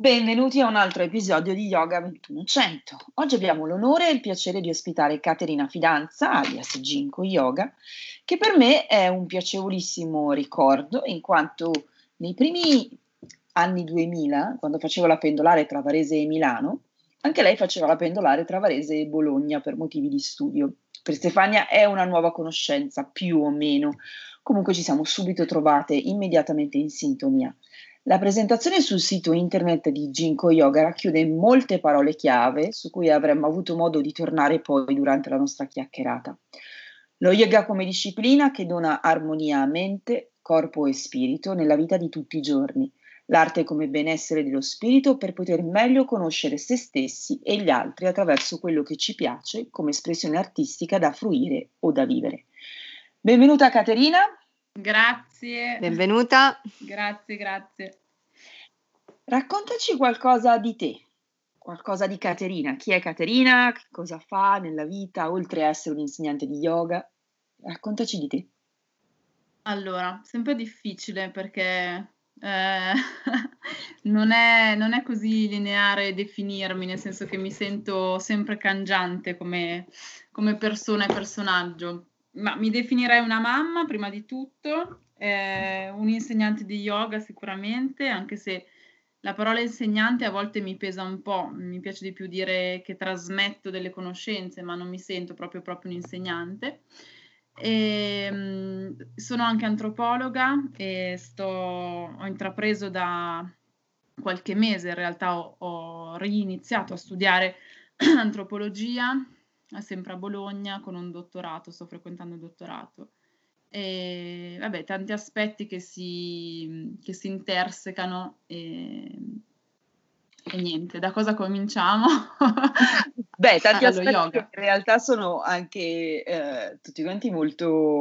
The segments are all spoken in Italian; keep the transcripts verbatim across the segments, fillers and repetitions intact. Benvenuti a un altro episodio di Yoga ventuno cento. Oggi abbiamo l'onore e il piacere di ospitare Caterina Fidanza, alias Ginkgo Yoga, che per me è un piacevolissimo ricordo, in quanto nei primi anni duemila, quando facevo la pendolare tra Varese e Milano, anche lei faceva la pendolare tra Varese e Bologna per motivi di studio. Per Stefania è una nuova conoscenza, più o meno. Comunque ci siamo subito trovate immediatamente in sintonia. La presentazione sul sito internet di Ginkgo Yoga racchiude molte parole chiave su cui avremmo avuto modo di tornare poi durante la nostra chiacchierata. Lo yoga come disciplina che dona armonia a mente, corpo e spirito nella vita di tutti i giorni, l'arte come benessere dello spirito per poter meglio conoscere se stessi e gli altri attraverso quello che ci piace come espressione artistica da fruire o da vivere. Benvenuta Caterina. Grazie. Benvenuta. Grazie, grazie. Raccontaci qualcosa di te, qualcosa di Caterina. Chi è Caterina? Che cosa fa nella vita, oltre a essere un'insegnante di yoga? Raccontaci di te. Allora, sempre difficile perché eh, non è, non è così lineare definirmi, nel senso che mi sento sempre cangiante come, come persona e personaggio. Ma mi definirei una mamma prima di tutto, eh, un insegnante di yoga sicuramente, anche se la parola insegnante a volte mi pesa un po', mi piace di più dire che trasmetto delle conoscenze, ma non mi sento proprio, proprio un insegnante. E, mh, sono anche antropologa e sto, ho intrapreso da qualche mese, in realtà ho, ho riiniziato a studiare antropologia, sempre a Bologna, con un dottorato, sto frequentando il dottorato. E vabbè, tanti aspetti che si, che si intersecano e, e niente, da cosa cominciamo? Beh, tanti aspetti yoga, che in realtà sono anche eh, tutti quanti molto,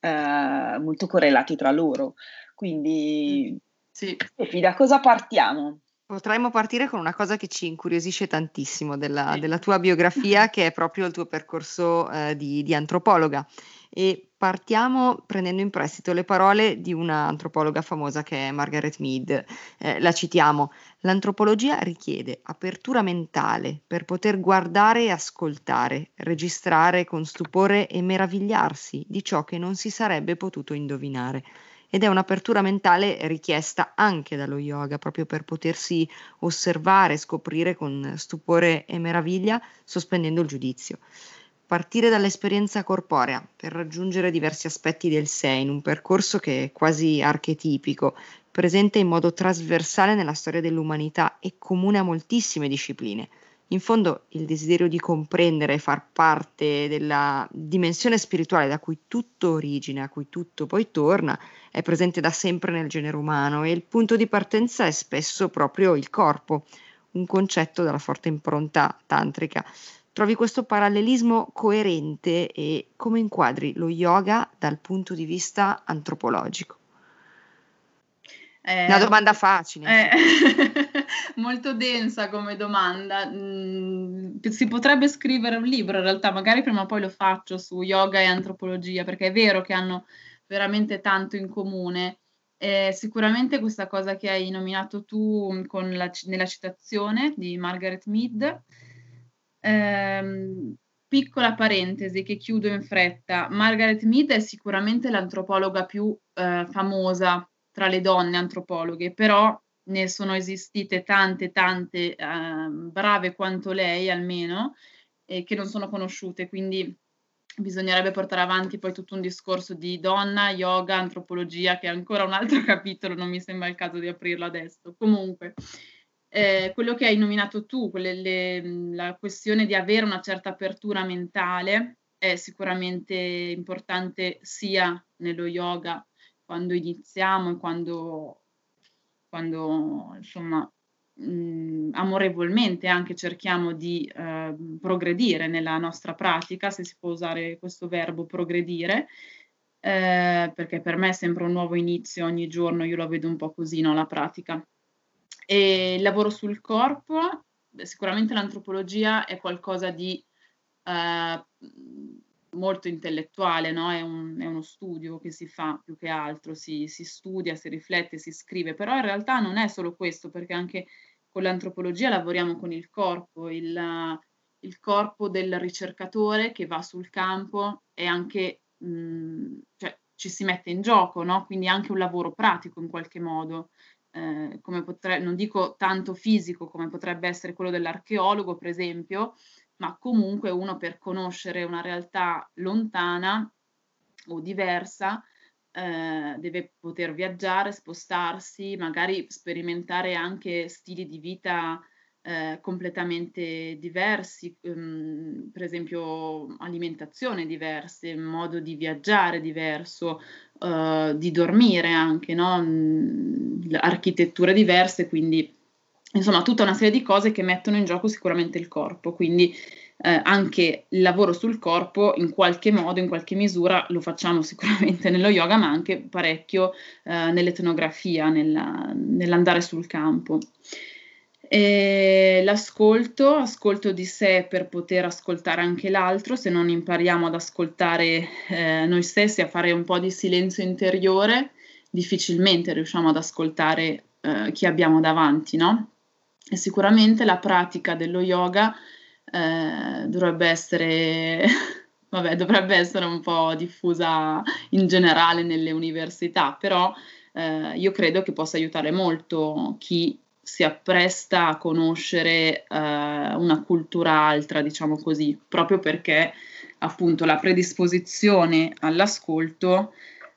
eh, molto correlati tra loro, quindi sì. Sì, da cosa partiamo? Potremmo partire con una cosa che ci incuriosisce tantissimo della, della tua biografia, che è proprio il tuo percorso eh, di, di antropologa, e partiamo prendendo in prestito le parole di una antropologa famosa che è Margaret Mead, eh, la citiamo: l'antropologia richiede apertura mentale per poter guardare e ascoltare, registrare con stupore e meravigliarsi di ciò che non si sarebbe potuto indovinare. Ed è un'apertura mentale richiesta anche dallo yoga, proprio per potersi osservare, scoprire con stupore e meraviglia, sospendendo il giudizio. Partire dall'esperienza corporea per raggiungere diversi aspetti del sé in un percorso che è quasi archetipico, presente in modo trasversale nella storia dell'umanità e comune a moltissime discipline. In fondo il desiderio di comprendere e far parte della dimensione spirituale da cui tutto origina, a cui tutto poi torna, è presente da sempre nel genere umano, e il punto di partenza è spesso proprio il corpo, un concetto dalla forte impronta tantrica. Trovi questo parallelismo coerente, e come inquadri lo yoga dal punto di vista antropologico? Eh, Una domanda facile. Eh, molto densa come domanda. Mm, si potrebbe scrivere un libro in realtà, magari prima o poi lo faccio, su yoga e antropologia, perché è vero che hanno veramente tanto in comune. Eh, sicuramente questa cosa che hai nominato tu con la, nella citazione di Margaret Mead. Ehm, Piccola parentesi che chiudo in fretta. Margaret Mead è sicuramente l'antropologa più eh, famosa tra le donne antropologhe, però ne sono esistite tante, tante eh, brave quanto lei almeno, eh, che non sono conosciute, quindi bisognerebbe portare avanti poi tutto un discorso di donna, yoga, antropologia, che è ancora un altro capitolo, non mi sembra il caso di aprirlo adesso. Comunque, eh, quello che hai nominato tu, quelle, le, la questione di avere una certa apertura mentale è sicuramente importante sia nello yoga, quando iniziamo e quando, quando insomma, mh, amorevolmente anche cerchiamo di eh, progredire nella nostra pratica, se si può usare questo verbo progredire, eh, perché per me è sempre un nuovo inizio ogni giorno, io la vedo un po' così, no, la pratica. E il lavoro sul corpo, sicuramente l'antropologia è qualcosa di eh, molto intellettuale, no? È, un, è uno studio che si fa, più che altro si, si studia, si riflette, si scrive, però in realtà non è solo questo, perché anche con l'antropologia lavoriamo con il corpo, il, il corpo del ricercatore che va sul campo e anche mh, cioè, ci si mette in gioco, no? Quindi anche un lavoro pratico in qualche modo, eh, come potre, non dico tanto fisico come potrebbe essere quello dell'archeologo per esempio, ma comunque uno per conoscere una realtà lontana o diversa eh, deve poter viaggiare, spostarsi, magari sperimentare anche stili di vita eh, completamente diversi, ehm, per esempio alimentazione diverse, modo di viaggiare diverso, eh, di dormire anche, no? Architetture diverse, quindi insomma tutta una serie di cose che mettono in gioco sicuramente il corpo, quindi eh, anche il lavoro sul corpo in qualche modo, in qualche misura lo facciamo sicuramente nello yoga, ma anche parecchio eh, nell'etnografia, nella, nell'andare sul campo. E l'ascolto, ascolto di sé per poter ascoltare anche l'altro, se non impariamo ad ascoltare eh, noi stessi, a fare un po' di silenzio interiore, difficilmente riusciamo ad ascoltare eh, chi abbiamo davanti, no? E sicuramente la pratica dello yoga eh, dovrebbe essere, vabbè, dovrebbe essere un po' diffusa in generale nelle università, però eh, io credo che possa aiutare molto chi si appresta a conoscere eh, una cultura altra, diciamo così, proprio perché appunto la predisposizione all'ascolto,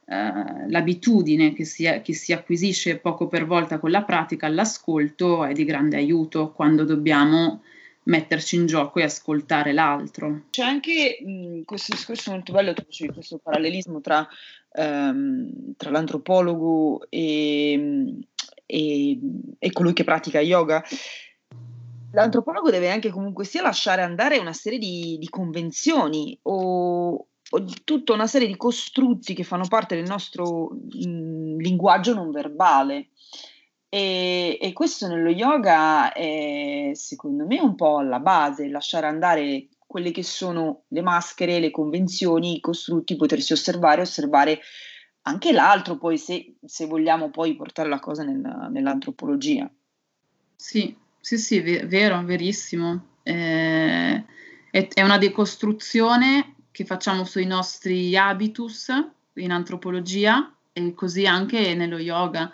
eh, l'abitudine che si, che si acquisisce poco per volta con la pratica all'ascolto è di grande aiuto quando dobbiamo metterci in gioco e ascoltare l'altro. C'è anche mh, questo discorso molto bello, questo parallelismo tra, ehm, tra l'antropologo e, e, e colui che pratica yoga. L'antropologo deve anche comunque sia lasciare andare una serie di, di convenzioni o, o di tutta una serie di costrutti che fanno parte del nostro mh, linguaggio non verbale. E, e questo nello yoga è secondo me un po' alla base, lasciare andare quelle che sono le maschere, le convenzioni, i costrutti, potersi osservare, osservare anche l'altro poi se, se vogliamo poi portare la cosa nel, nell'antropologia. Sì, sì, sì, è vero, verissimo, eh, è, è una decostruzione che facciamo sui nostri habitus in antropologia e così anche nello yoga.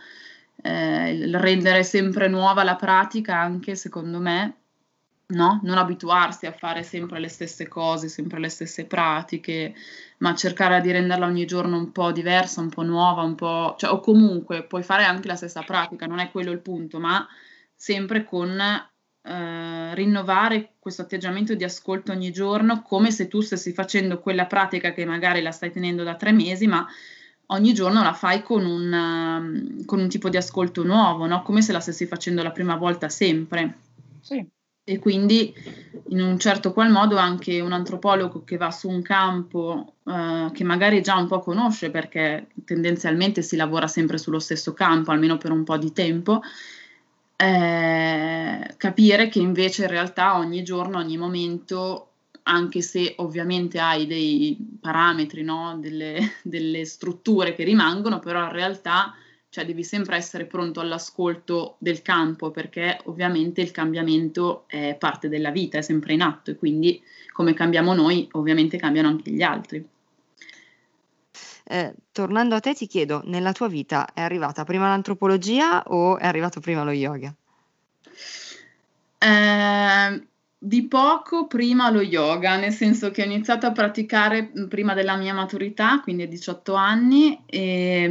Eh, il rendere sempre nuova la pratica anche secondo me, no? Non abituarsi a fare sempre le stesse cose, sempre le stesse pratiche, ma cercare di renderla ogni giorno un po' diversa, un po' nuova, un po', cioè, o comunque puoi fare anche la stessa pratica, non è quello il punto, ma sempre con eh, rinnovare questo atteggiamento di ascolto ogni giorno, come se tu stessi facendo quella pratica che magari la stai tenendo da tre mesi, ma ogni giorno la fai con un, con un tipo di ascolto nuovo, no? Come se la stessi facendo la prima volta sempre. Sì. E quindi in un certo qual modo anche un antropologo che va su un campo eh, che magari già un po' conosce, perché tendenzialmente si lavora sempre sullo stesso campo, almeno per un po' di tempo, eh, capire che invece in realtà ogni giorno, ogni momento, anche se ovviamente hai dei parametri, no? delle, delle strutture che rimangono, però in realtà cioè, devi sempre essere pronto all'ascolto del campo, perché ovviamente il cambiamento è parte della vita, è sempre in atto, e quindi come cambiamo noi, ovviamente cambiano anche gli altri. Eh, tornando a te ti chiedo, nella tua vita è arrivata prima l'antropologia o è arrivato prima lo yoga? Eh... Di poco prima lo yoga, nel senso che ho iniziato a praticare prima della mia maturità, quindi a diciotto anni, e,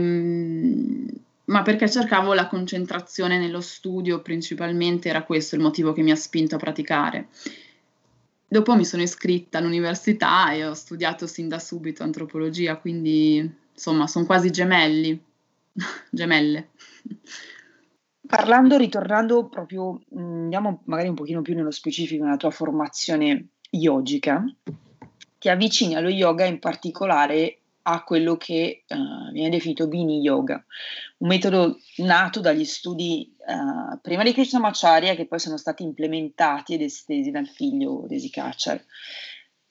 ma perché cercavo la concentrazione nello studio principalmente, era questo il motivo che mi ha spinto a praticare. Dopo mi sono iscritta all'università e ho studiato sin da subito antropologia, quindi insomma sono quasi gemelli, gemelle. Parlando, ritornando proprio, andiamo magari un pochino più nello specifico nella tua formazione yogica, ti avvicini allo yoga in particolare a quello che uh, viene definito Viniyoga, un metodo nato dagli studi uh, prima di Krishnamacharya che poi sono stati implementati ed estesi dal figlio Desikachar.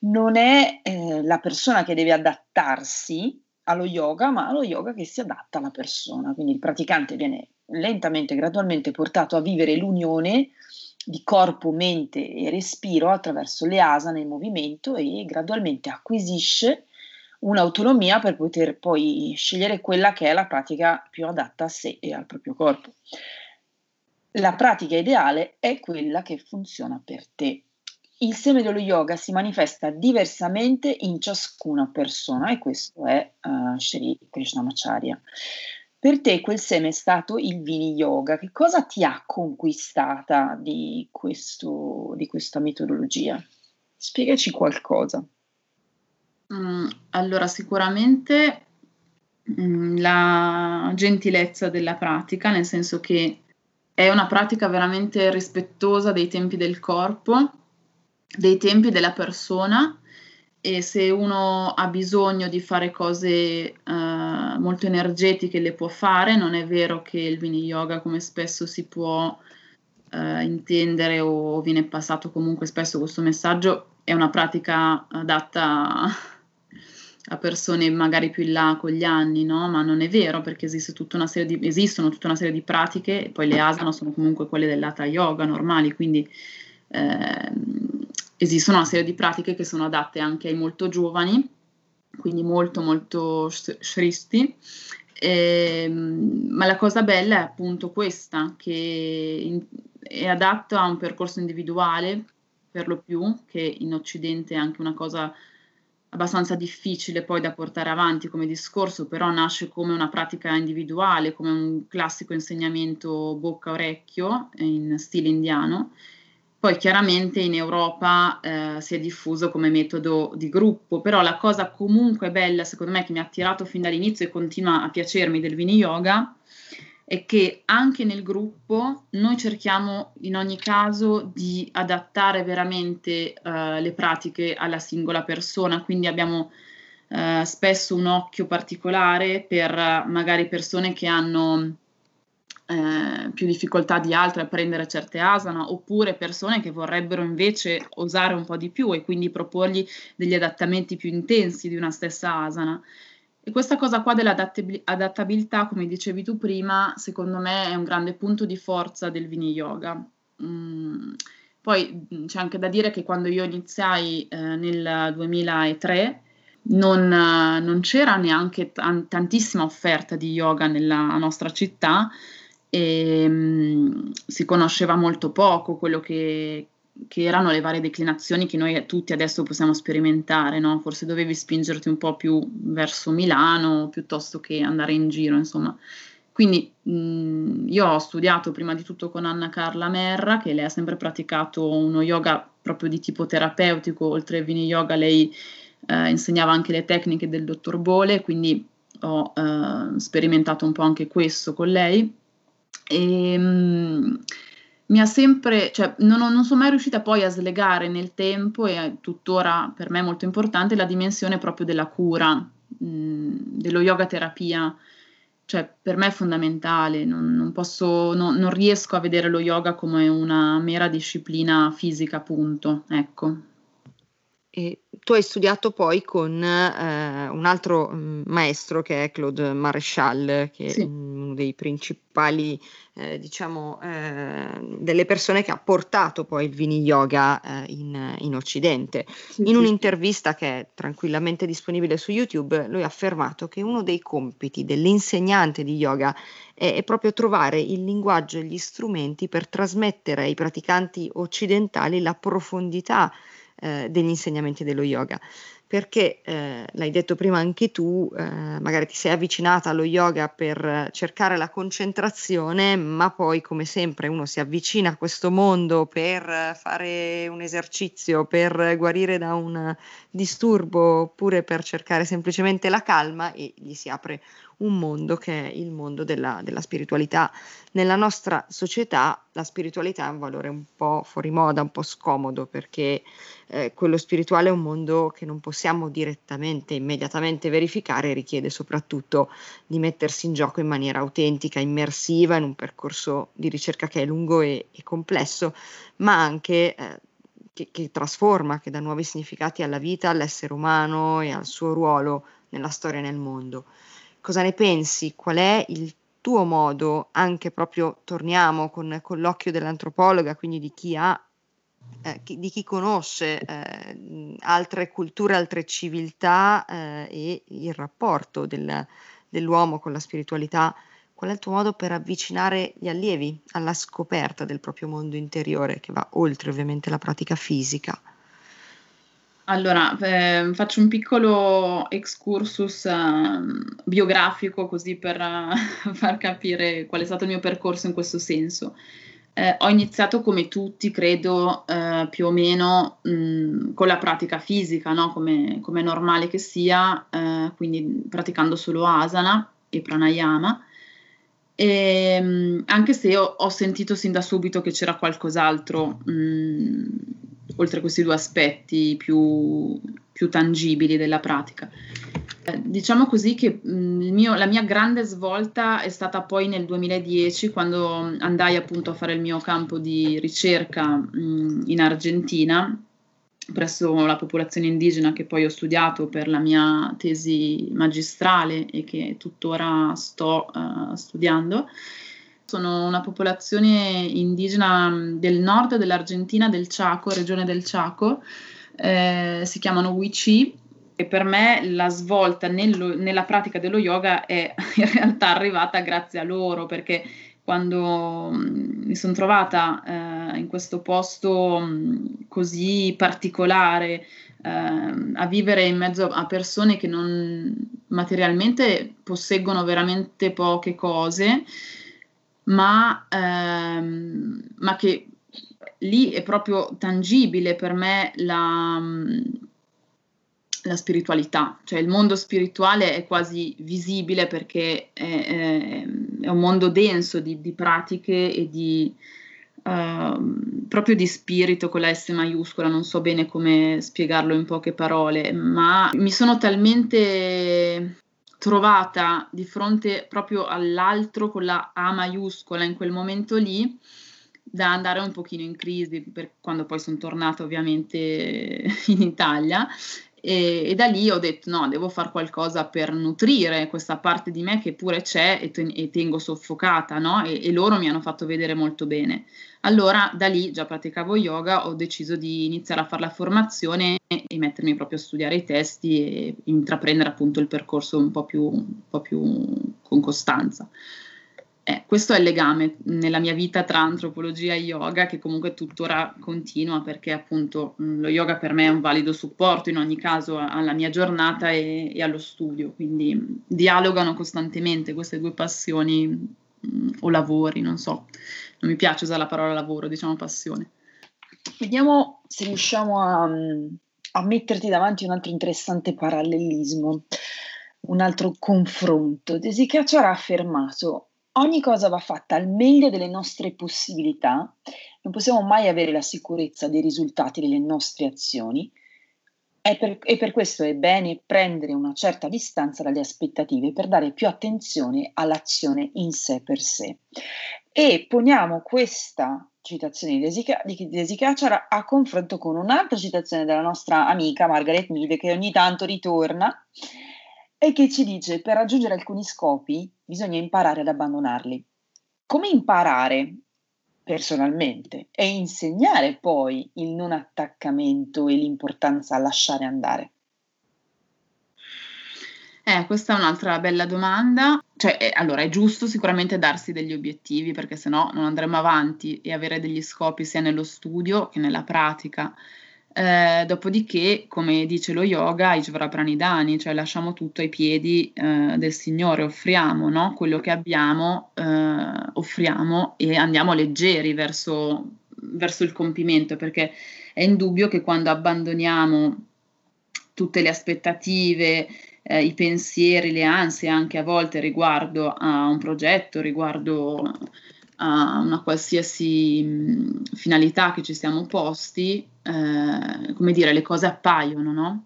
Non è eh, la persona che deve adattarsi allo yoga, ma allo yoga che si adatta alla persona, quindi il praticante viene lentamente e gradualmente portato a vivere l'unione di corpo, mente e respiro attraverso le asana in movimento, e gradualmente acquisisce un'autonomia per poter poi scegliere quella che è la pratica più adatta a sé e al proprio corpo. La pratica ideale è quella che funziona per te. Il seme dello yoga si manifesta diversamente in ciascuna persona, e questo è uh, Sri Krishnamacharya. Per te quel seme è stato il Viniyoga. Che cosa ti ha conquistata di, questo, di questa metodologia? Spiegaci qualcosa. Mm, allora, sicuramente mm, la gentilezza della pratica, nel senso che è una pratica veramente rispettosa dei tempi del corpo, dei tempi della persona, e se uno ha bisogno di fare cose eh, molto energetiche le può fare. Non è vero che il Viniyoga, come spesso si può eh, intendere o viene passato comunque spesso questo messaggio, è una pratica adatta a, a persone magari più in là con gli anni, no? Ma non è vero, perché esiste tutta una serie di, esistono tutta una serie di pratiche, e poi le asana sono comunque quelle dell'hatha yoga normali, quindi eh, esistono una serie di pratiche che sono adatte anche ai molto giovani, quindi molto molto shristi, eh, ma la cosa bella è appunto questa, che in, è adatta a un percorso individuale per lo più, che in Occidente è anche una cosa abbastanza difficile poi da portare avanti come discorso, però nasce come una pratica individuale, come un classico insegnamento bocca-orecchio in stile indiano. Poi chiaramente in Europa eh, si è diffuso come metodo di gruppo, però la cosa comunque bella, secondo me, che mi ha attirato fin dall'inizio e continua a piacermi del Viniyoga, è che anche nel gruppo noi cerchiamo in ogni caso di adattare veramente uh, le pratiche alla singola persona, quindi abbiamo uh, spesso un occhio particolare per uh, magari persone che hanno uh, più difficoltà di altre a prendere certe asana, oppure persone che vorrebbero invece osare un po' di più e quindi proporgli degli adattamenti più intensi di una stessa asana. E questa cosa qua dell'adattabilità, come dicevi tu prima, secondo me è un grande punto di forza del Viniyoga. Mm, poi c'è anche da dire che quando io iniziai eh, nel duemilatré non, non c'era neanche t- tantissima offerta di yoga nella nostra città, e mm, si conosceva molto poco quello che... che erano le varie declinazioni che noi tutti adesso possiamo sperimentare, no? Forse dovevi spingerti un po' più verso Milano piuttosto che andare in giro, insomma. Quindi mh, io ho studiato prima di tutto con Anna Carla Merra, che lei ha sempre praticato uno yoga proprio di tipo terapeutico. Oltre al Viniyoga lei eh, insegnava anche le tecniche del dottor Bole, quindi ho eh, sperimentato un po' anche questo con lei. E... Mh, Mi ha sempre, cioè, non, non sono mai riuscita poi a slegare nel tempo, e tuttora per me è molto importante, la dimensione proprio della cura, mh, dello yoga terapia. Cioè, per me è fondamentale, non, non posso, no, non riesco a vedere lo yoga come una mera disciplina fisica, punto, ecco. E tu hai studiato poi con eh, un altro mh, maestro, che è Claude Maréchal, che sì. È uno dei principali, eh, diciamo, eh, delle persone che ha portato poi il Viniyoga eh, in, in Occidente. Sì, in sì. Un'intervista che è tranquillamente disponibile su YouTube, lui ha affermato che uno dei compiti dell'insegnante di yoga è, è proprio trovare il linguaggio e gli strumenti per trasmettere ai praticanti occidentali la profondità Eh, degli insegnamenti dello yoga, perché eh, l'hai detto prima anche tu, eh, magari ti sei avvicinata allo yoga per cercare la concentrazione, ma poi come sempre uno si avvicina a questo mondo per fare un esercizio, per guarire da un disturbo, oppure per cercare semplicemente la calma, e gli si apre un mondo che è il mondo della, della spiritualità. Nella nostra società la spiritualità è un valore un po' fuori moda, un po' scomodo, perché eh, quello spirituale è un mondo che non possiamo direttamente, immediatamente verificare, e richiede soprattutto di mettersi in gioco in maniera autentica, immersiva, in un percorso di ricerca che è lungo e, e complesso, ma anche eh, che, che trasforma, che dà nuovi significati alla vita, all'essere umano e al suo ruolo nella storia e nel mondo. Cosa ne pensi? Qual è il tuo modo, anche proprio torniamo con, con l'occhio dell'antropologa, quindi di chi ha, eh, chi, di chi conosce eh, altre culture, altre civiltà eh, e il rapporto del, dell'uomo con la spiritualità. Qual è il tuo modo per avvicinare gli allievi alla scoperta del proprio mondo interiore, che va oltre ovviamente la pratica fisica? Allora, eh, faccio un piccolo excursus eh, biografico, così per eh, far capire qual è stato il mio percorso in questo senso. Eh, ho iniziato come tutti, credo, eh, più o meno mh, con la pratica fisica, no? Come, come è normale che sia, eh, quindi praticando solo asana e pranayama. E, anche se ho, ho sentito sin da subito che c'era qualcos'altro mh, oltre a questi due aspetti più, più tangibili della pratica, eh, diciamo così che mh, il mio, la mia grande svolta è stata poi nel duemiladieci, quando andai appunto a fare il mio campo di ricerca mh, in Argentina, presso la popolazione indigena che poi ho studiato per la mia tesi magistrale e che tuttora sto uh, studiando. Sono una popolazione indigena del nord dell'Argentina, del Chaco, regione del Chaco, eh, si chiamano Wichí, e per me la svolta nello, nella pratica dello yoga è in realtà arrivata grazie a loro, perché quando mi sono trovata eh, in questo posto mh, così particolare, eh, a vivere in mezzo a persone che non materialmente posseggono veramente poche cose, ma, ehm, ma che lì è proprio tangibile per me la, la spiritualità, cioè il mondo spirituale è quasi visibile, perché è, è È un mondo denso di, di pratiche e di uh, proprio di spirito con la S maiuscola, non so bene come spiegarlo in poche parole, ma mi sono talmente trovata di fronte proprio all'altro con la A maiuscola in quel momento lì, da andare un pochino in crisi, per quando poi sono tornata ovviamente in Italia. E, e da lì ho detto no, devo fare qualcosa per nutrire questa parte di me che pure c'è e, ten- e tengo soffocata, no? E-, e loro mi hanno fatto vedere molto bene. Allora da lì, già praticavo yoga, ho deciso di iniziare a fare la formazione e, e mettermi proprio a studiare i testi e intraprendere appunto il percorso un po' più, un po' più con costanza. Eh, questo è il legame nella mia vita tra antropologia e yoga, che comunque tuttora continua, perché appunto lo yoga per me è un valido supporto in ogni caso alla mia giornata e, e allo studio, quindi dialogano costantemente queste due passioni mh, o lavori, non so, non mi piace usare la parola lavoro, diciamo passione. Vediamo se riusciamo a, a metterti davanti un altro interessante parallelismo, un altro confronto. Desikachar ha affermato: ogni cosa va fatta al meglio delle nostre possibilità, non possiamo mai avere la sicurezza dei risultati delle nostre azioni, e per, e per questo è bene prendere una certa distanza dalle aspettative per dare più attenzione all'azione in sé per sé. E poniamo questa citazione di Desica, di Desikachar a confronto con un'altra citazione della nostra amica Margaret Mead, che ogni tanto ritorna, e che ci dice: per raggiungere alcuni scopi bisogna imparare ad abbandonarli. Come imparare personalmente e insegnare poi il non attaccamento e l'importanza a lasciare andare? Eh, questa è un'altra bella domanda. Cioè, eh, allora è giusto sicuramente darsi degli obiettivi, perché sennò non andremo avanti, e avere degli scopi sia nello studio che nella pratica. Eh, dopodiché, come dice lo yoga, Ishvara Pranidhani, cioè lasciamo tutto ai piedi eh, del Signore, offriamo, no? Quello che abbiamo, eh, offriamo e andiamo leggeri verso, verso il compimento, perché è indubbio che quando abbandoniamo tutte le aspettative, eh, i pensieri, le ansie anche a volte riguardo a un progetto, riguardo a una qualsiasi finalità che ci siamo posti, eh, come dire, le cose appaiono, no?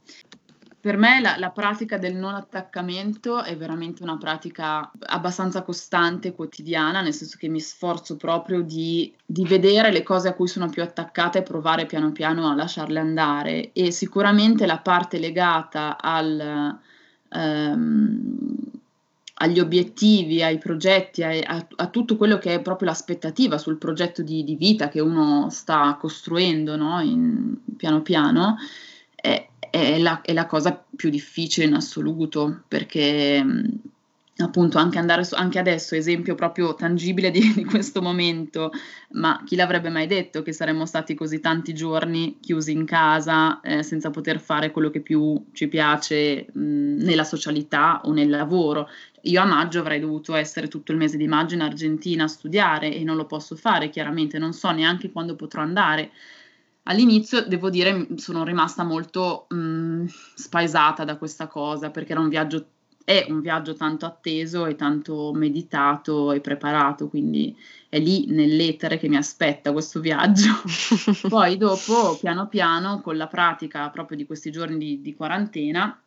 Per me la, la pratica del non attaccamento è veramente una pratica abbastanza costante, quotidiana, nel senso che mi sforzo proprio di, di vedere le cose a cui sono più attaccata e provare piano piano a lasciarle andare. E sicuramente la parte legata al... Ehm, agli obiettivi, ai progetti, a, a, a tutto quello che è proprio l'aspettativa sul progetto di, di vita che uno sta costruendo, no? In, piano piano, è, è, la, è la cosa più difficile in assoluto, perché appunto anche, andare su, anche adesso, esempio proprio tangibile di, di questo momento, ma chi l'avrebbe mai detto che saremmo stati così tanti giorni chiusi in casa, eh, senza poter fare quello che più ci piace mh, nella socialità o nel lavoro. Io a maggio avrei dovuto essere tutto il mese di maggio in Argentina a studiare e non lo posso fare, chiaramente non so neanche quando potrò andare. All'inizio, devo dire, sono rimasta molto mh, spaesata da questa cosa, perché era un viaggio è un viaggio tanto atteso e tanto meditato e preparato, quindi è lì nell'etere che mi aspetta questo viaggio. Poi dopo, piano piano, con la pratica proprio di questi giorni di, di quarantena,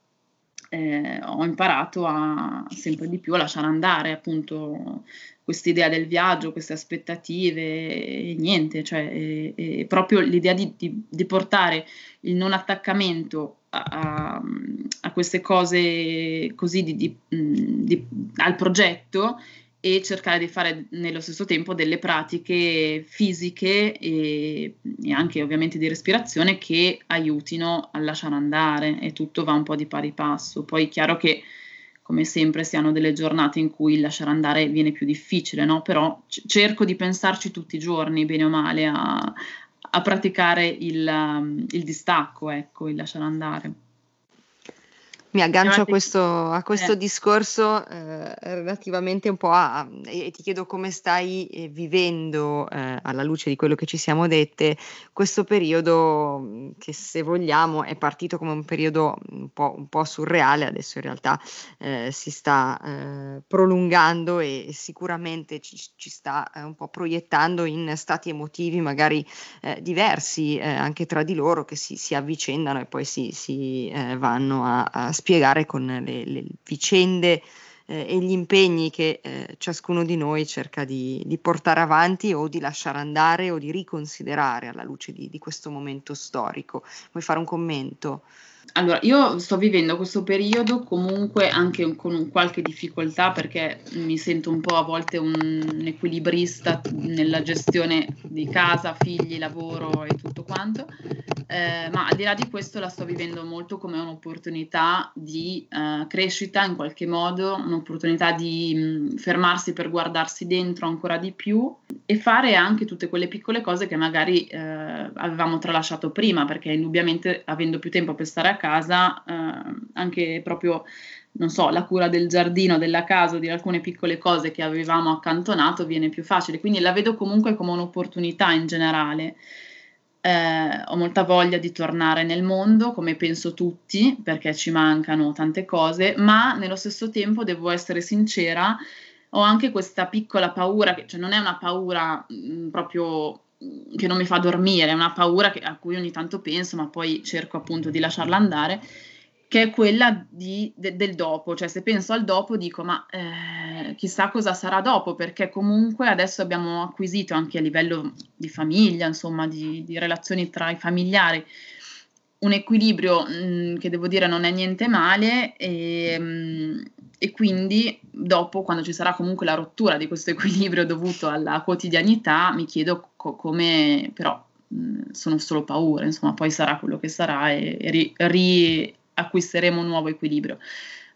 eh, ho imparato a sempre di più a lasciare andare appunto questa idea del viaggio, queste aspettative e niente, cioè è, è proprio l'idea di, di, di portare il non attaccamento A, a queste cose così di, di, di, al progetto, e cercare di fare nello stesso tempo delle pratiche fisiche e, e anche ovviamente di respirazione che aiutino a lasciare andare, e tutto va un po' di pari passo. Poi è chiaro che come sempre si hanno delle giornate in cui lasciare andare viene più difficile, no? Però c- cerco di pensarci tutti i giorni, bene o male, a a praticare il, um, il distacco, ecco, il lasciare andare. Mi aggancio a questo, a questo eh. discorso eh, relativamente un po' a, e ti chiedo come stai eh, vivendo, eh, alla luce di quello che ci siamo dette, questo periodo che, se vogliamo, è partito come un periodo un po', un po' surreale, adesso in realtà eh, si sta eh, prolungando e sicuramente ci, ci sta eh, un po' proiettando in stati emotivi magari eh, diversi eh, anche tra di loro, che si, si avvicendano e poi si, si eh, vanno a, a spiegare con le, le vicende eh, e gli impegni che eh, ciascuno di noi cerca di, di portare avanti, o di lasciare andare, o di riconsiderare alla luce di, di questo momento storico. Vuoi fare un commento? Allora, io sto vivendo questo periodo comunque anche con un qualche difficoltà, perché mi sento un po' a volte un, un equilibrista nella gestione di casa, figli, lavoro e tutto quanto, eh, ma al di là di questo la sto vivendo molto come un'opportunità di eh, crescita in qualche modo, un'opportunità di mh, fermarsi per guardarsi dentro ancora di più e fare anche tutte quelle piccole cose che magari eh, avevamo tralasciato prima, perché indubbiamente, avendo più tempo per stare a casa, eh, anche proprio, non so, la cura del giardino, della casa, di alcune piccole cose che avevamo accantonato viene più facile, quindi la vedo comunque come un'opportunità in generale. Eh, ho molta voglia di tornare nel mondo, come penso tutti, perché ci mancano tante cose, ma nello stesso tempo, devo essere sincera, ho anche questa piccola paura, che, cioè non è una paura mh, proprio che non mi fa dormire, è una paura che, a cui ogni tanto penso, ma poi cerco appunto di lasciarla andare, che è quella di, de, del dopo, cioè se penso al dopo dico ma eh, chissà cosa sarà dopo, perché comunque adesso abbiamo acquisito anche a livello di famiglia, insomma di, di relazioni tra i familiari, un equilibrio mh, che devo dire non è niente male, e, mh, e quindi dopo, quando ci sarà comunque la rottura di questo equilibrio dovuto alla quotidianità, mi chiedo co- come, però mh, sono solo paure, insomma poi sarà quello che sarà e, e ri- riacquisteremo un nuovo equilibrio,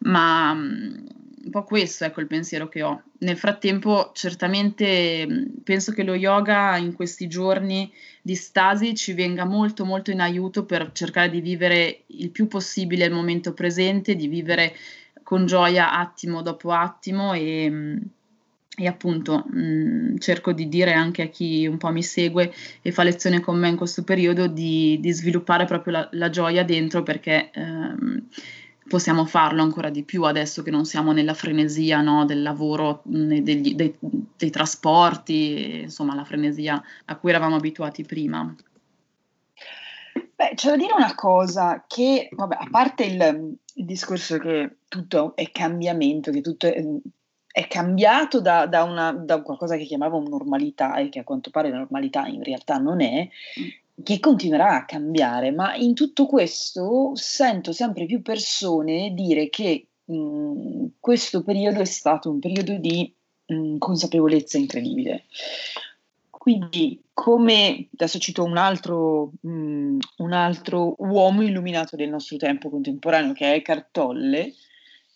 ma mh, un po' questo ecco il pensiero che ho. Nel frattempo certamente mh, penso che lo yoga in questi giorni di stasi ci venga molto molto in aiuto per cercare di vivere il più possibile il momento presente, di vivere con gioia attimo dopo attimo e, e appunto mh, cerco di dire anche a chi un po' mi segue e fa lezione con me in questo periodo di, di sviluppare proprio la, la gioia dentro, perché ehm, possiamo farlo ancora di più adesso che non siamo nella frenesia, no, del lavoro, né degli, dei, dei trasporti, insomma la frenesia a cui eravamo abituati prima. Beh, c'è da dire una cosa, che vabbè, a parte il... il discorso che tutto è cambiamento, che tutto è, è cambiato da, da, una, da qualcosa che chiamavamo normalità, e che a quanto pare la normalità in realtà non è, che continuerà a cambiare, ma in tutto questo sento sempre più persone dire che mh, questo periodo è stato un periodo di mh, consapevolezza incredibile. Quindi, come, adesso cito un altro, mh, un altro uomo illuminato del nostro tempo contemporaneo, che è Eckhart Tolle,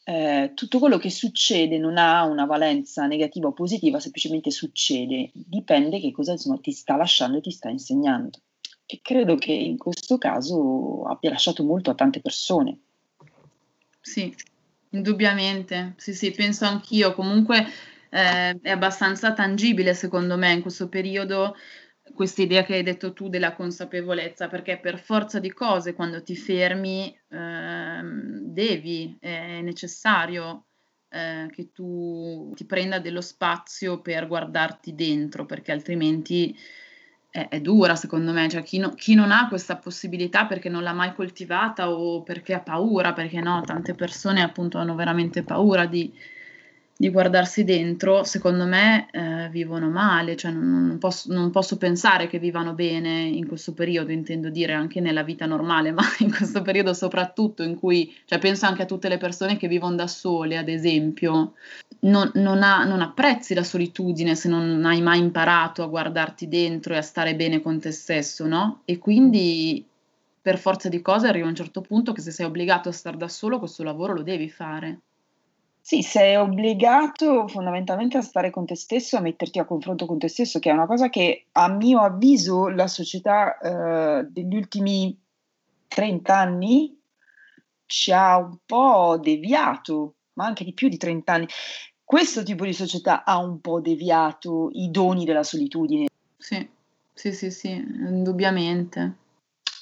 eh, tutto quello che succede non ha una valenza negativa o positiva, semplicemente succede, dipende che cosa, insomma, ti sta lasciando e ti sta insegnando. E credo che in questo caso abbia lasciato molto a tante persone. Sì, indubbiamente, sì, sì, penso anch'io, comunque... Eh, è abbastanza tangibile secondo me in questo periodo questa idea che hai detto tu della consapevolezza, perché per forza di cose quando ti fermi eh, devi, è necessario eh, che tu ti prenda dello spazio per guardarti dentro, perché altrimenti è, è dura secondo me, cioè chi, no, chi non ha questa possibilità perché non l'ha mai coltivata o perché ha paura, perché no, tante persone appunto hanno veramente paura di di guardarsi dentro, secondo me eh, vivono male, cioè non, non, posso, non posso pensare che vivano bene in questo periodo, intendo dire anche nella vita normale, ma in questo periodo soprattutto in cui, cioè penso anche a tutte le persone che vivono da sole, ad esempio, non, non, ha, non apprezzi la solitudine se non hai mai imparato a guardarti dentro e a stare bene con te stesso, no? E quindi per forza di cose arriva un certo punto che se sei obbligato a stare da solo questo lavoro lo devi fare. Sì, sei obbligato fondamentalmente a stare con te stesso, a metterti a confronto con te stesso, che è una cosa che a mio avviso la società eh, degli ultimi trenta anni ci ha un po' deviato, ma anche di più di trenta anni. Questo tipo di società ha un po' deviato i doni della solitudine. Sì, sì, sì, sì, indubbiamente.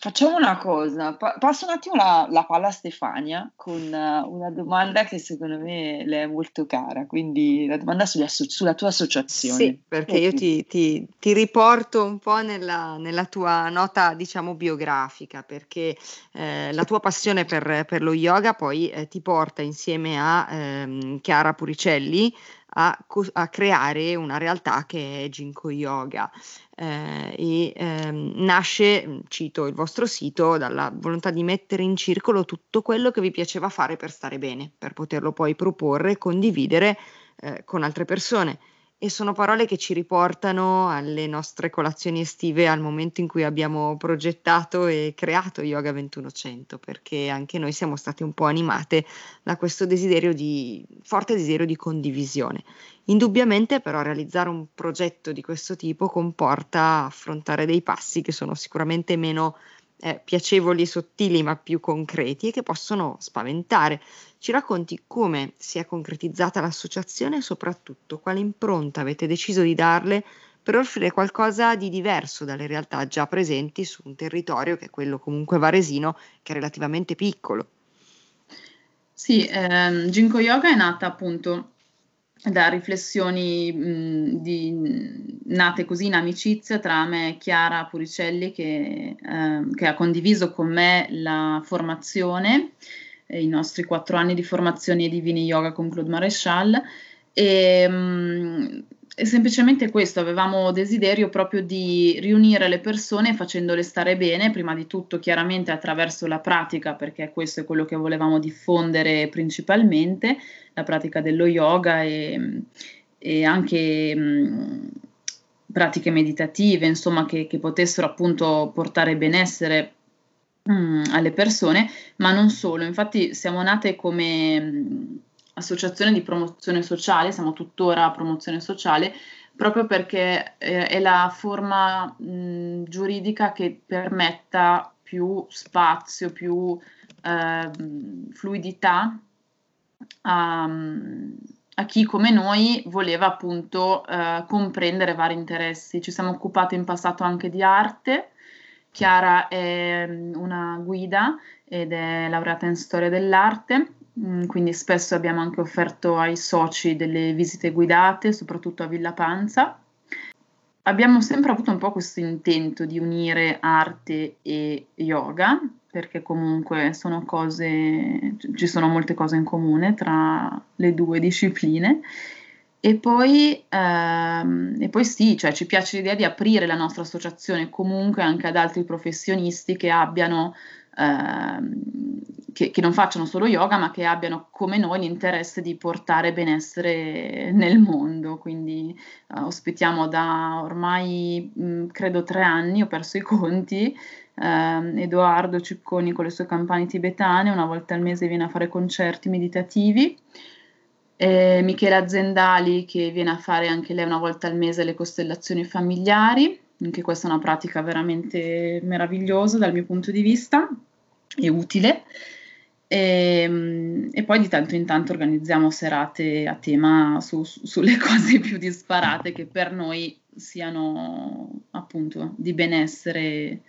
Facciamo una cosa, pa- passo un attimo la, la palla a Stefania con uh, una domanda che secondo me le è molto cara, quindi la domanda asso- sulla tua associazione. Sì, perché io ti, ti, ti riporto un po' nella, nella tua nota, diciamo, biografica, perché eh, la tua passione per, per lo yoga poi eh, ti porta insieme a ehm, Chiara Puricelli A, a creare una realtà che è Ginkgo Yoga eh, e ehm, nasce, cito il vostro sito, dalla volontà di mettere in circolo tutto quello che vi piaceva fare per stare bene, per poterlo poi proporre e condividere eh, con altre persone. E sono parole che ci riportano alle nostre colazioni estive, al momento in cui abbiamo progettato e creato Yoga ventuno cento, perché anche noi siamo state un po' animate da questo desiderio di, forte desiderio di condivisione. Indubbiamente però realizzare un progetto di questo tipo comporta affrontare dei passi che sono sicuramente meno eh, piacevoli e sottili, ma più concreti e che possono spaventare. Ci racconti come si è concretizzata l'associazione e soprattutto quale impronta avete deciso di darle per offrire qualcosa di diverso dalle realtà già presenti su un territorio che è quello comunque varesino, che è relativamente piccolo. Sì, ehm, Ginkgo Yoga è nata appunto da riflessioni mh, di, nate così in amicizia tra me e Chiara Puricelli che, ehm, che ha condiviso con me la formazione, i nostri quattro anni di formazione di Viniyoga con Claude Maréchal e, mh, e semplicemente questo, avevamo desiderio proprio di riunire le persone facendole stare bene, prima di tutto chiaramente attraverso la pratica, perché questo è quello che volevamo diffondere principalmente, la pratica dello yoga e, e anche mh, pratiche meditative, insomma che, che potessero appunto portare benessere alle persone, ma non solo. Infatti siamo nate come associazione di promozione sociale, siamo tuttora a promozione sociale, proprio perché è la forma mh, giuridica che permetta più spazio, più eh, fluidità a, a chi come noi voleva appunto eh, comprendere vari interessi. Ci siamo occupate in passato anche di arte. Chiara è una guida ed è laureata in storia dell'arte, quindi spesso abbiamo anche offerto ai soci delle visite guidate, soprattutto a Villa Panza. Abbiamo sempre avuto un po' questo intento di unire arte e yoga, perché comunque sono cose, ci sono molte cose in comune tra le due discipline. E poi, ehm, e poi sì, cioè ci piace l'idea di aprire la nostra associazione comunque anche ad altri professionisti che abbiano ehm, che, che non facciano solo yoga, ma che abbiano come noi l'interesse di portare benessere nel mondo. Quindi eh, ospitiamo da ormai mh, credo tre anni, ho perso i conti, ehm, Edoardo Cicconi con le sue campane tibetane, una volta al mese viene a fare concerti meditativi. Eh, Michela Zendali, che viene a fare anche lei una volta al mese le costellazioni familiari, anche questa è una pratica veramente meravigliosa dal mio punto di vista e utile, e, e poi di tanto in tanto organizziamo serate a tema su, su, sulle cose più disparate che per noi siano appunto di benessere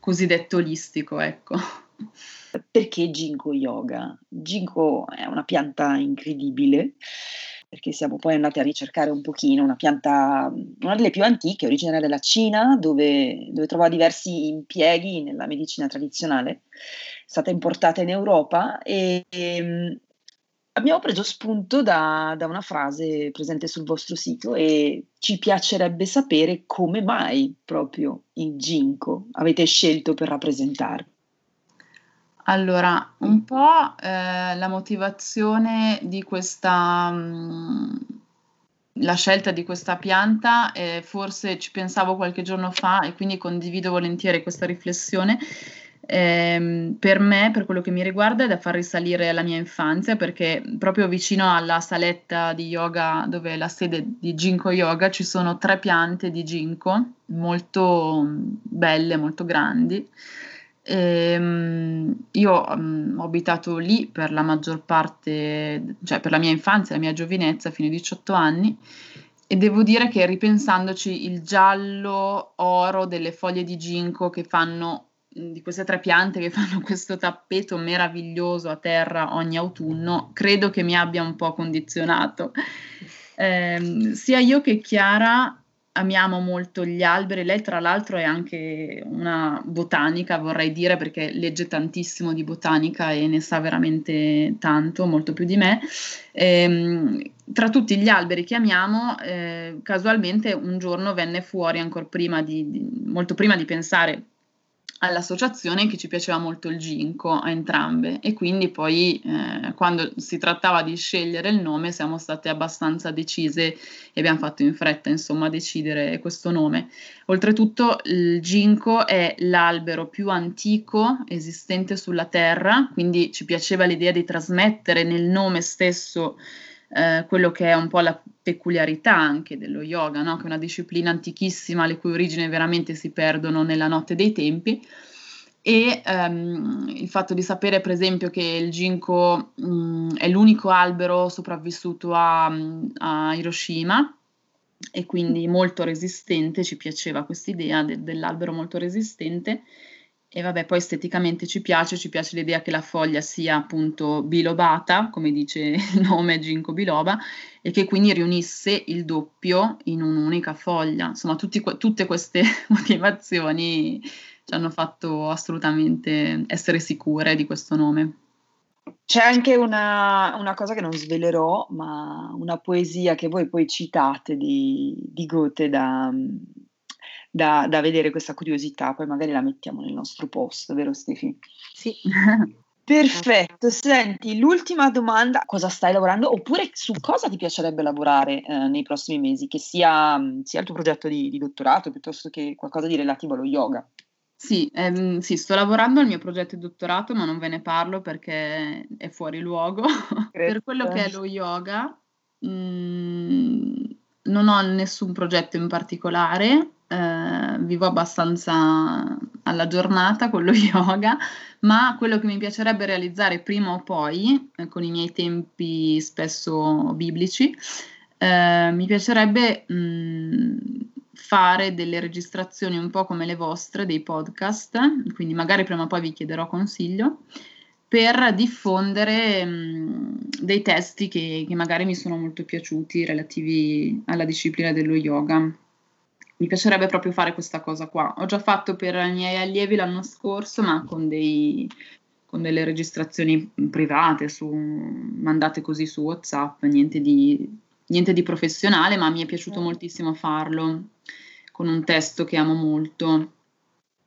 cosiddetto olistico, ecco. Perché Ginkgo Yoga? Ginkgo è una pianta incredibile, perché siamo poi andati a ricercare un pochino, una pianta, una delle più antiche, originaria della Cina, dove, dove trovava diversi impieghi nella medicina tradizionale, è stata importata in Europa e, e abbiamo preso spunto da, da una frase presente sul vostro sito e ci piacerebbe sapere come mai proprio il ginkgo avete scelto per rappresentarvi. Allora, un po' eh, la motivazione di questa, mh, la scelta di questa pianta, eh, forse ci pensavo qualche giorno fa e quindi condivido volentieri questa riflessione, eh, per me, per quello che mi riguarda, è da far risalire alla mia infanzia, perché proprio vicino alla saletta di yoga, dove è la sede di Ginkgo Yoga, ci sono tre piante di ginkgo, molto belle, molto grandi. E io mh, ho abitato lì per la maggior parte, cioè per la mia infanzia, la mia giovinezza, fino ai diciotto anni, e devo dire che ripensandoci il giallo oro delle foglie di ginkgo che fanno, di queste tre piante che fanno questo tappeto meraviglioso a terra ogni autunno, credo che mi abbia un po' condizionato. Eh, sia io che Chiara amiamo molto gli alberi, lei tra l'altro è anche una botanica, vorrei dire, perché legge tantissimo di botanica e ne sa veramente tanto, molto più di me. E, tra tutti gli alberi che amiamo, eh, casualmente un giorno venne fuori, ancora prima di, di, molto prima di pensare all'associazione, che ci piaceva molto il ginkgo a entrambe, e quindi poi eh, quando si trattava di scegliere il nome siamo state abbastanza decise e abbiamo fatto in fretta, insomma, a decidere questo nome. Oltretutto il ginkgo è l'albero più antico esistente sulla terra, quindi ci piaceva l'idea di trasmettere nel nome stesso Eh, quello che è un po' la peculiarità anche dello yoga, no? Che è una disciplina antichissima, le cui origini veramente si perdono nella notte dei tempi, e ehm, il fatto di sapere per esempio che il ginkgo mh, è l'unico albero sopravvissuto a, a Hiroshima e quindi molto resistente, ci piaceva questa idea de- dell'albero molto resistente. E vabbè, poi esteticamente ci piace, ci piace l'idea che la foglia sia appunto bilobata, come dice il nome Ginkgo Biloba, e che quindi riunisse il doppio in un'unica foglia. Insomma, tutti, tutte queste motivazioni ci hanno fatto assolutamente essere sicure di questo nome. C'è anche una, una cosa che non svelerò, ma una poesia che voi poi citate di, di Goethe da... Da, da vedere questa curiosità, poi magari la mettiamo nel nostro post, vero Stefi? Sì. Perfetto, senti, l'ultima domanda, cosa stai lavorando oppure su cosa ti piacerebbe lavorare eh, nei prossimi mesi, che sia, sia il tuo progetto di, di dottorato piuttosto che qualcosa di relativo allo yoga? Sì, ehm, sì, sto lavorando al mio progetto di dottorato, ma non ve ne parlo perché è fuori luogo. Per quello che è lo yoga, mh, non ho nessun progetto in particolare. Uh, vivo abbastanza alla giornata con lo yoga, ma quello che mi piacerebbe realizzare prima o poi, eh, con i miei tempi spesso biblici, eh, mi piacerebbe mh, fare delle registrazioni un po' come le vostre, dei podcast, quindi magari prima o poi vi chiederò consiglio, per diffondere mh, dei testi che, che magari mi sono molto piaciuti relativi alla disciplina dello yoga. Mi piacerebbe proprio fare questa cosa qua. Ho già fatto per i miei allievi l'anno scorso, ma con, dei, con delle registrazioni private, su, mandate così su WhatsApp, niente di, niente di professionale, ma mi è piaciuto moltissimo farlo, con un testo che amo molto,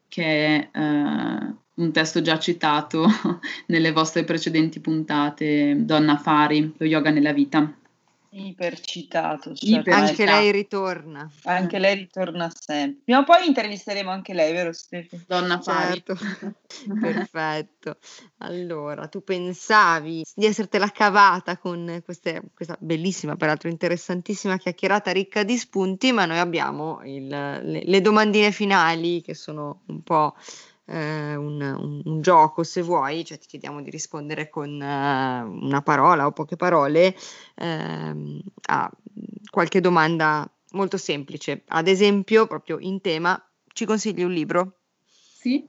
che è eh, un testo già citato nelle vostre precedenti puntate, Donna Fari, Lo yoga nella vita. Ipercitato. Cioè anche lei ritorna. Anche lei ritorna sempre. Prima o poi intervisteremo anche lei, vero Stefano? Donna Fari. Certo. Perfetto. Allora, tu pensavi di essertela cavata con queste, questa bellissima, peraltro interessantissima chiacchierata ricca di spunti, ma noi abbiamo il, le, le domandine finali che sono un po'... Uh, un, un, un gioco, se vuoi, cioè ti chiediamo di rispondere con uh, una parola o poche parole uh, a qualche domanda molto semplice. Ad esempio, proprio in tema, ci consigli un libro? Sì,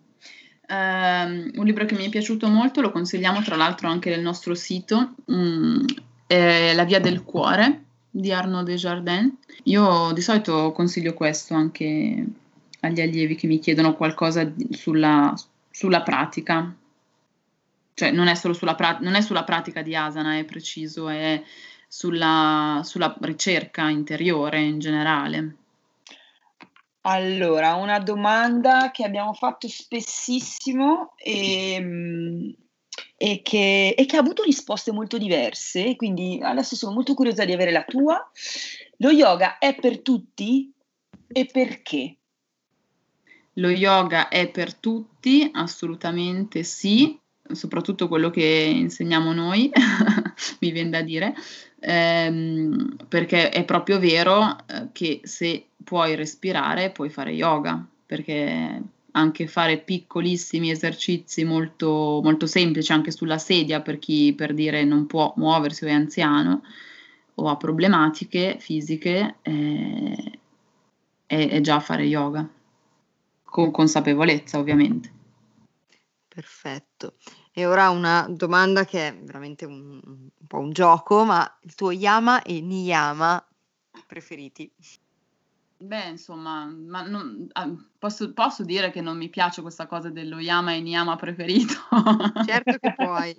uh, un libro che mi è piaciuto molto, lo consigliamo tra l'altro anche nel nostro sito, um, è La via del cuore di Arnaud Desjardins. Io di solito consiglio questo anche agli allievi che mi chiedono qualcosa sulla, sulla pratica, cioè non è solo sulla, pra- non è sulla pratica di asana, è preciso, è sulla, sulla ricerca interiore in generale. Allora, una domanda che abbiamo fatto spessissimo e, e, che, e che ha avuto risposte molto diverse, quindi adesso sono molto curiosa di avere la tua. Lo yoga è per tutti e perché? Lo yoga è per tutti, assolutamente sì, soprattutto quello che insegniamo noi, mi viene da dire, ehm, perché è proprio vero che se puoi respirare puoi fare yoga, perché anche fare piccolissimi esercizi molto, molto semplici, anche sulla sedia per chi per dire non può muoversi o è anziano o ha problematiche fisiche, eh, è, è già fare yoga. Con consapevolezza, ovviamente. Perfetto. E ora una domanda che è veramente un, un po' un gioco, ma il tuo yama e niyama preferiti? Beh, insomma, ma non, posso, posso dire che non mi piace questa cosa dello yama e niyama preferito? Certo che puoi.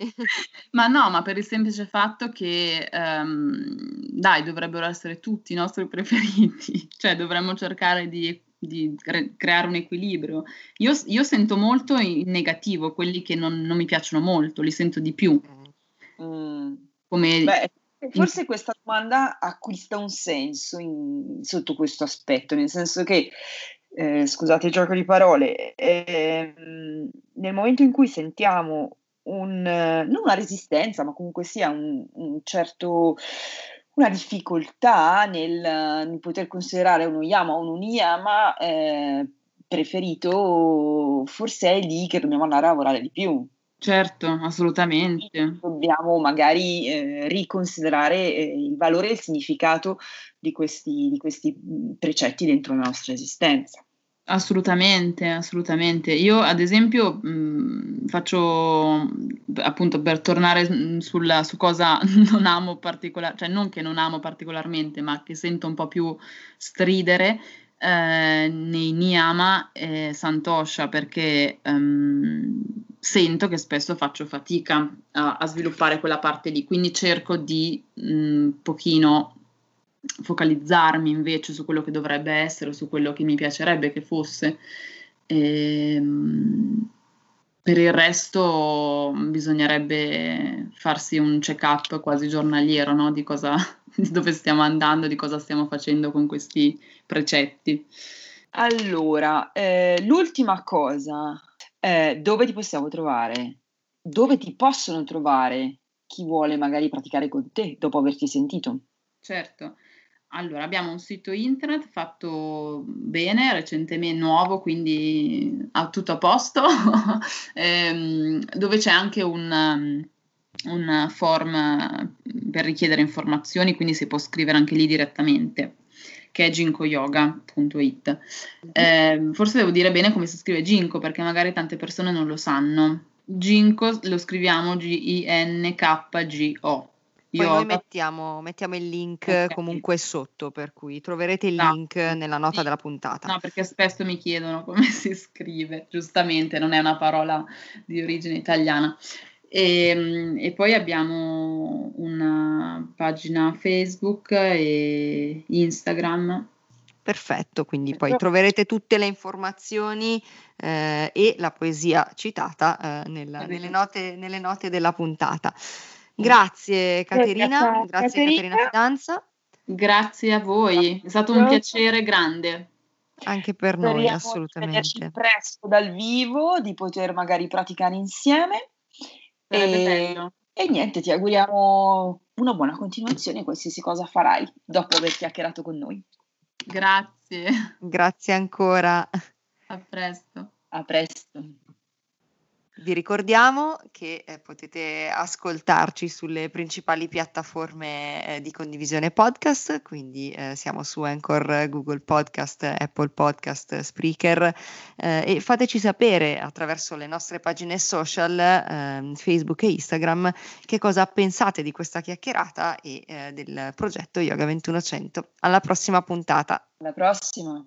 Ma no, ma per il semplice fatto che, um, dai, dovrebbero essere tutti i nostri preferiti. Cioè, dovremmo cercare di... di cre- creare un equilibrio. Io, io sento molto in negativo quelli che non, non mi piacciono molto, li sento di più. Mm. Come... Beh, forse questa domanda acquista un senso in, sotto questo aspetto, nel senso che, eh, scusate il gioco di parole, eh, nel momento in cui sentiamo un, non una resistenza, ma comunque sia un, un certo... una difficoltà nel, nel poter considerare uno yama o un niyama eh, preferito, forse è lì che dobbiamo andare a lavorare di più. Certo, assolutamente. Quindi dobbiamo magari eh, riconsiderare eh, il valore e il significato di questi, di questi precetti dentro la nostra esistenza. Assolutamente, assolutamente. Io ad esempio mh, faccio, appunto per tornare mh, sulla, su cosa non amo particolarmente, cioè non che non amo particolarmente, ma che sento un po' più stridere eh, nei niyama e santosha, perché um, sento che spesso faccio fatica a, a sviluppare quella parte lì, quindi cerco di un pochino... focalizzarmi invece su quello che dovrebbe essere o su quello che mi piacerebbe che fosse. E, per il resto bisognerebbe farsi un check-up quasi giornaliero, no? Di cosa, di dove stiamo andando, di cosa stiamo facendo con questi precetti. Allora, eh, l'ultima cosa, eh, dove ti possiamo trovare? Dove ti possono trovare chi vuole magari praticare con te dopo averti sentito? Certo. Allora, abbiamo un sito internet fatto bene, recentemente nuovo, quindi a tutto a posto, ehm, dove c'è anche un, un form per richiedere informazioni, quindi si può scrivere anche lì direttamente, che è ginkgo yoga punto it. Eh, forse devo dire bene come si scrive Ginkgo, perché magari tante persone non lo sanno. Ginkgo lo scriviamo G I N K G O. Poi yoga. Noi mettiamo, mettiamo il link okay. Comunque sotto, per cui troverete il no. link nella nota sì. della puntata. No, perché spesso mi chiedono come si scrive, giustamente, non è una parola di origine italiana. E, e poi abbiamo una pagina Facebook e Instagram Perfetto, quindi poi troverete tutte le informazioni eh, e la poesia citata eh, nella, nelle, note, nelle note della puntata. Grazie Caterina, grazie Caterina Fidanza. Grazie a voi, è stato un piacere grande. Anche per noi, assolutamente. Vederci presto dal vivo, di poter magari praticare insieme. Sarebbe e, bello. E niente, ti auguriamo una buona continuazione, qualsiasi cosa farai dopo aver chiacchierato con noi. Grazie. Grazie ancora. A presto. A presto. Vi ricordiamo che eh, potete ascoltarci sulle principali piattaforme eh, di condivisione podcast, quindi eh, siamo su Anchor, Google Podcast, Apple Podcast, Spreaker eh, e fateci sapere attraverso le nostre pagine social, eh, Facebook e Instagram, che cosa pensate di questa chiacchierata e eh, del progetto Yoga ventuno cento. Alla prossima puntata. Alla prossima.